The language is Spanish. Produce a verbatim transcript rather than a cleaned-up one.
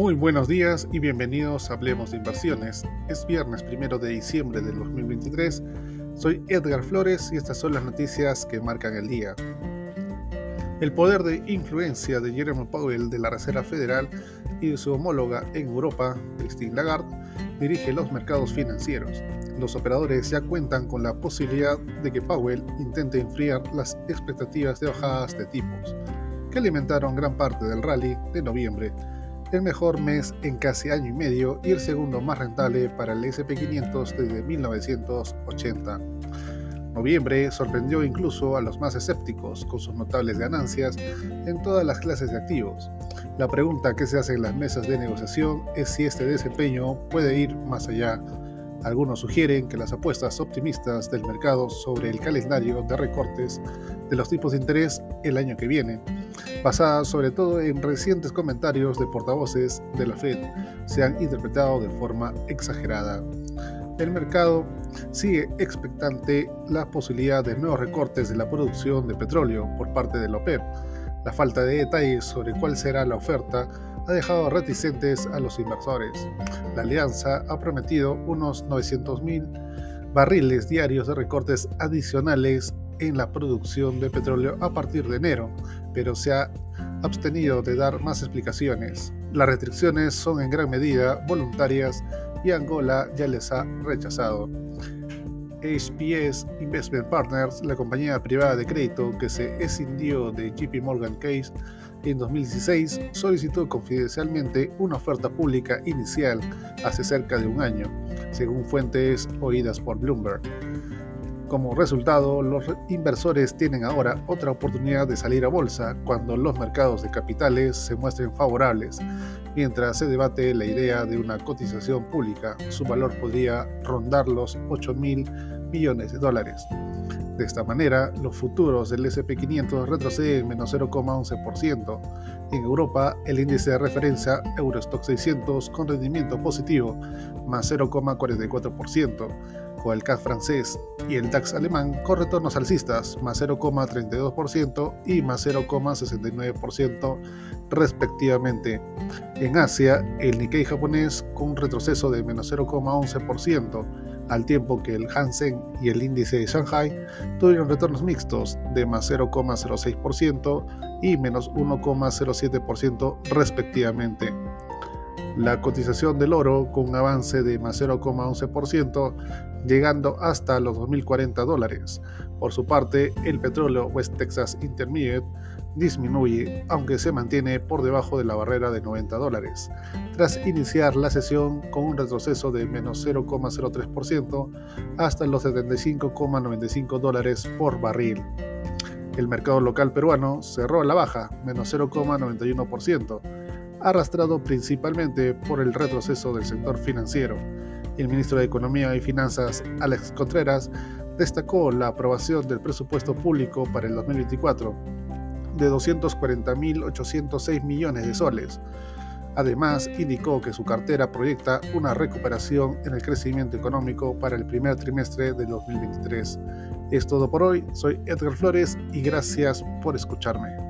Muy buenos días y bienvenidos a Hablemos de Inversiones. Es viernes primero de diciembre del dos mil veintitrés. Soy Edgar Flores y estas son las noticias que marcan el día. El poder de influencia de Jerome Powell de la Reserva Federal y de su homóloga en Europa, Christine Lagarde, dirige los mercados financieros. Los operadores ya cuentan con la posibilidad de que Powell intente enfriar las expectativas de bajadas de tipos, que alimentaron gran parte del rally de noviembre, el mejor mes en casi año y medio y el segundo más rentable para el ese and pe quinientos desde mil novecientos ochenta. Noviembre sorprendió incluso a los más escépticos con sus notables ganancias en todas las clases de activos. La pregunta que se hace en las mesas de negociación es si este desempeño puede ir más allá. Algunos sugieren que las apuestas optimistas del mercado sobre el calendario de recortes de los tipos de interés el año que viene, basadas sobre todo en recientes comentarios de portavoces de la Fed, se han interpretado de forma exagerada. El mercado sigue expectante la posibilidad de nuevos recortes de la producción de petróleo por parte de la OPEP. La falta de detalles sobre cuál será la oferta ha dejado reticentes a los inversores. La alianza ha prometido unos novecientos mil barriles diarios de recortes adicionales en la producción de petróleo a partir de enero, pero se ha abstenido de dar más explicaciones. Las restricciones son en gran medida voluntarias y Angola ya les ha rechazado. H P S Investment Partners, la compañía privada de crédito que se escindió de JPMorgan Chase en dos mil dieciséis, solicitó confidencialmente una oferta pública inicial hace cerca de un año, según fuentes oídas por Bloomberg. Como resultado, los inversores tienen ahora otra oportunidad de salir a bolsa cuando los mercados de capitales se muestren favorables. Mientras se debate la idea de una cotización pública, su valor podría rondar los ocho mil millones de dólares. De esta manera, los futuros del ese and pe quinientos retroceden menos cero coma once por ciento. En Europa, el índice de referencia Eurostoxx seiscientos con rendimiento positivo, más cero coma cuarenta y cuatro por ciento. Con el C A C francés y el DAX alemán con retornos alcistas más cero coma treinta y dos por ciento y más cero coma sesenta y nueve por ciento respectivamente. En Asia, el Nikkei japonés con un retroceso de menos cero coma once por ciento, al tiempo que el Hang Seng y el índice de Shanghai tuvieron retornos mixtos de más cero coma cero seis por ciento y menos uno coma cero siete por ciento respectivamente. La cotización del oro con un avance de más cero coma once por ciento, llegando hasta los dos mil cuarenta dólares. Por su parte, el petróleo West Texas Intermediate disminuye, aunque se mantiene por debajo de la barrera de noventa dólares, tras iniciar la sesión con un retroceso de menos cero coma cero tres por ciento hasta los setenta y cinco coma noventa y cinco dólares por barril. El mercado local peruano cerró a la baja, menos cero coma noventa y uno por ciento. Arrastrado principalmente por el retroceso del sector financiero. El ministro de Economía y Finanzas, Alex Contreras, destacó la aprobación del presupuesto público para el dos mil veinticuatro de doscientos cuarenta mil ochocientos seis millones de soles. Además, indicó que su cartera proyecta una recuperación en el crecimiento económico para el primer trimestre del dos mil veintitrés. Es todo por hoy, soy Edgar Flores y gracias por escucharme.